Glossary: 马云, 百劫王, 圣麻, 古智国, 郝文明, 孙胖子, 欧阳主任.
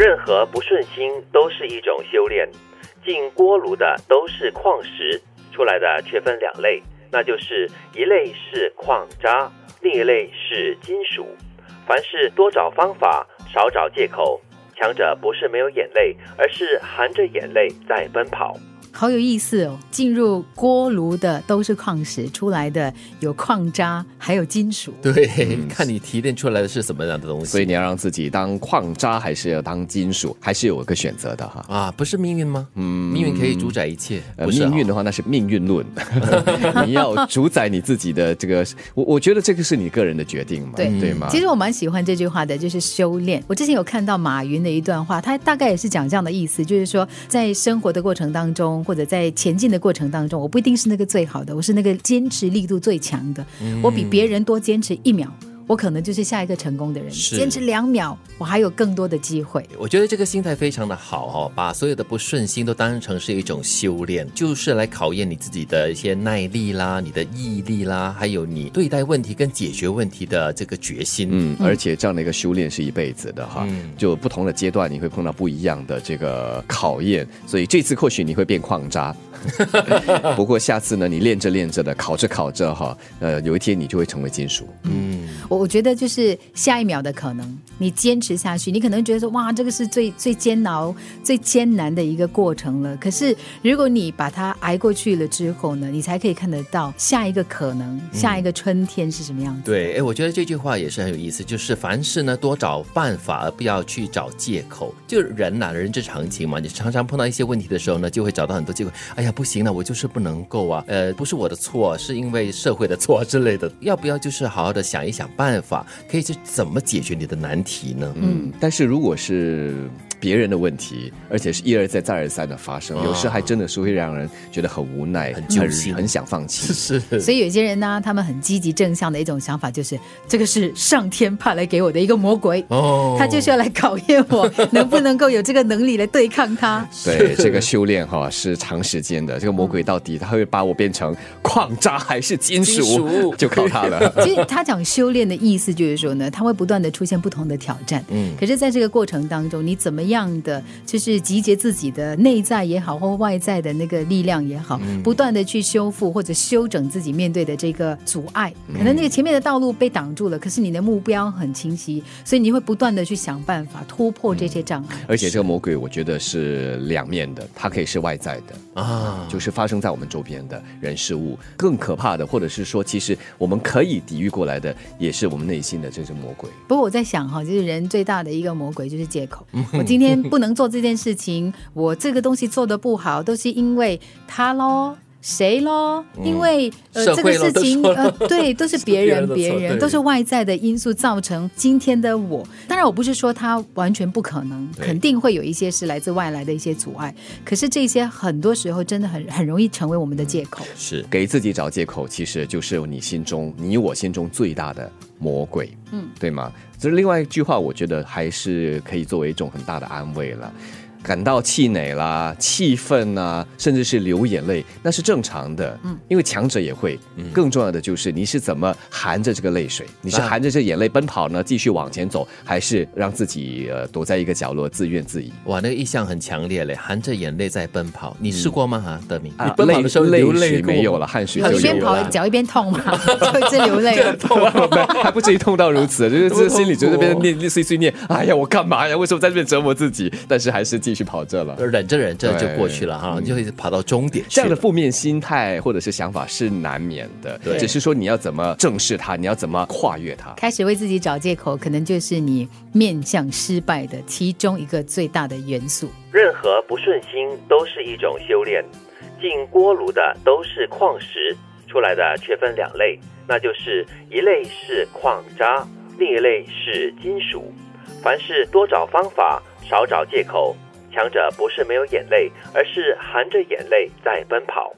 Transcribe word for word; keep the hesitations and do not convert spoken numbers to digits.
任何不顺心都是一种修炼。进锅炉的都是矿石，出来的却分两类，那就是一类是矿渣，另一类是金属。凡事多找方法，少找借口。强者不是没有眼泪，而是含着眼泪在奔跑。好有意思哦！进入锅炉的都是矿石，出来的有矿渣，还有金属。对，嗯、看你提炼出来的是什么样的东西。所以你要让自己当矿渣，还是要当金属，还是有一个选择的哈。啊，不是命运吗？嗯，命运可以主宰一切。呃、命运的话，那是命运论。你要主宰你自己的这个，我我觉得这个是你个人的决定嘛， 对, 对吗？其实我蛮喜欢这句话的，就是修炼。我之前有看到马云的一段话，他大概也是讲这样的意思，就是说在生活的过程当中。或者在前进的过程当中，我不一定是那个最好的，我是那个坚持力度最强的、嗯、我比别人多坚持一秒，我可能就是下一个成功的人，坚持两秒我还有更多的机会。我觉得这个心态非常的好、哦、把所有的不顺心都当成是一种修炼，就是来考验你自己的一些耐力啦，你的毅力啦，还有你对待问题跟解决问题的这个决心。嗯，而且这样的一个修炼是一辈子的哈、嗯，就不同的阶段你会碰到不一样的这个考验，所以这次或许你会变矿渣不过下次呢，你练着练着的，考着考着哈，呃，有一天你就会成为金属。嗯，我我觉得就是下一秒的可能，你坚持下去，你可能觉得说哇，这个是最最煎熬、最艰难的一个过程了。可是如果你把它挨过去了之后呢，你才可以看得到下一个可能，下一个春天是什么样子、嗯。对，哎，我觉得这句话也是很有意思，就是凡事呢多找办法，而不要去找借口。就人呐、啊，人之常情嘛，你常常碰到一些问题的时候呢，就会找到很多借口。哎呀，不行了，我就是不能够啊，呃，不是我的错，是因为社会的错之类的。要不要就是好好的想一想办法。办法可以去怎么解决你的难题呢？嗯，但是如果是别人的问题，而且是一而再再而三的发生、哦、有时还真的是会让人觉得很无奈，很揪心， 很, 很想放弃。是，所以有些人呢，他们很积极正向的一种想法，就是这个是上天派来给我的一个魔鬼、哦、他就是要来考验我能不能够有这个能力来对抗他。对，这个修炼、哦、是长时间的，这个魔鬼到底他会把我变成矿渣还是金属, 金属就靠他了。其实他讲修炼的意思就是说呢，他会不断的出现不同的挑战、嗯、可是在这个过程当中，你怎么样样的就是集结自己的内在也好，或外在的那个力量也好，不断的去修复或者修整自己面对的这个阻碍。可能那个前面的道路被挡住了，可是你的目标很清晰，所以你会不断的去想办法突破这些障碍、嗯、而且这个魔鬼我觉得是两面的，它可以是外在的啊，就是发生在我们周边的人事物，更可怕的或者是说其实我们可以抵御过来的，也是我们内心的这只魔鬼。不过我在想哈，就是人最大的一个魔鬼就是借口。我今天今天不能做这件事情，我这个东西做得不好，都是因为他咯，谁咯，因为、嗯呃、这个事情都、呃、对，都是别人是别人, 别人都是外在的因素造成今天的我。当然我不是说他完全不可能，肯定会有一些是来自外来的一些阻碍，可是这些很多时候真的 很, 很容易成为我们的借口、嗯、是给自己找借口，其实就是你心中你我心中最大的魔鬼，嗯，对吗？这另外一句话我觉得还是可以作为一种很大的安慰了。感到气馁啦、气愤啊，甚至是流眼泪，那是正常的，嗯，因为强者也会、嗯、更重要的就是你是怎么含着这个泪水，你是含着这眼泪奔跑呢，继续往前走，还是让自己、呃、躲在一个角落自怨自艾。哇，那个意象很强烈嘞，含着眼泪在奔跑，你试过吗、嗯、德明、啊、你奔跑的时候流泪过？泪水没有了，汗水就流了。一边跑脚一边痛嘛就一直流泪了痛还不至于痛到如此，就是心里就在那边碎碎念，哎呀我干嘛呀，为什么在这边折磨自己，但是还是继续跑这了，忍着忍着就过去了哈，就会跑到终点去了。这样的负面心态或者是想法是难免的，对，只是说你要怎么正视它，你要怎么跨越它。开始为自己找借口，可能就是你面向失败的其中一个最大的元素。任何不顺心都是一种修炼，进锅炉的都是矿石，出来的却分两类，那就是一类是矿渣，另一类是金属。凡事多找方法，少找借口。强者不是没有眼泪，而是含着眼泪在奔跑。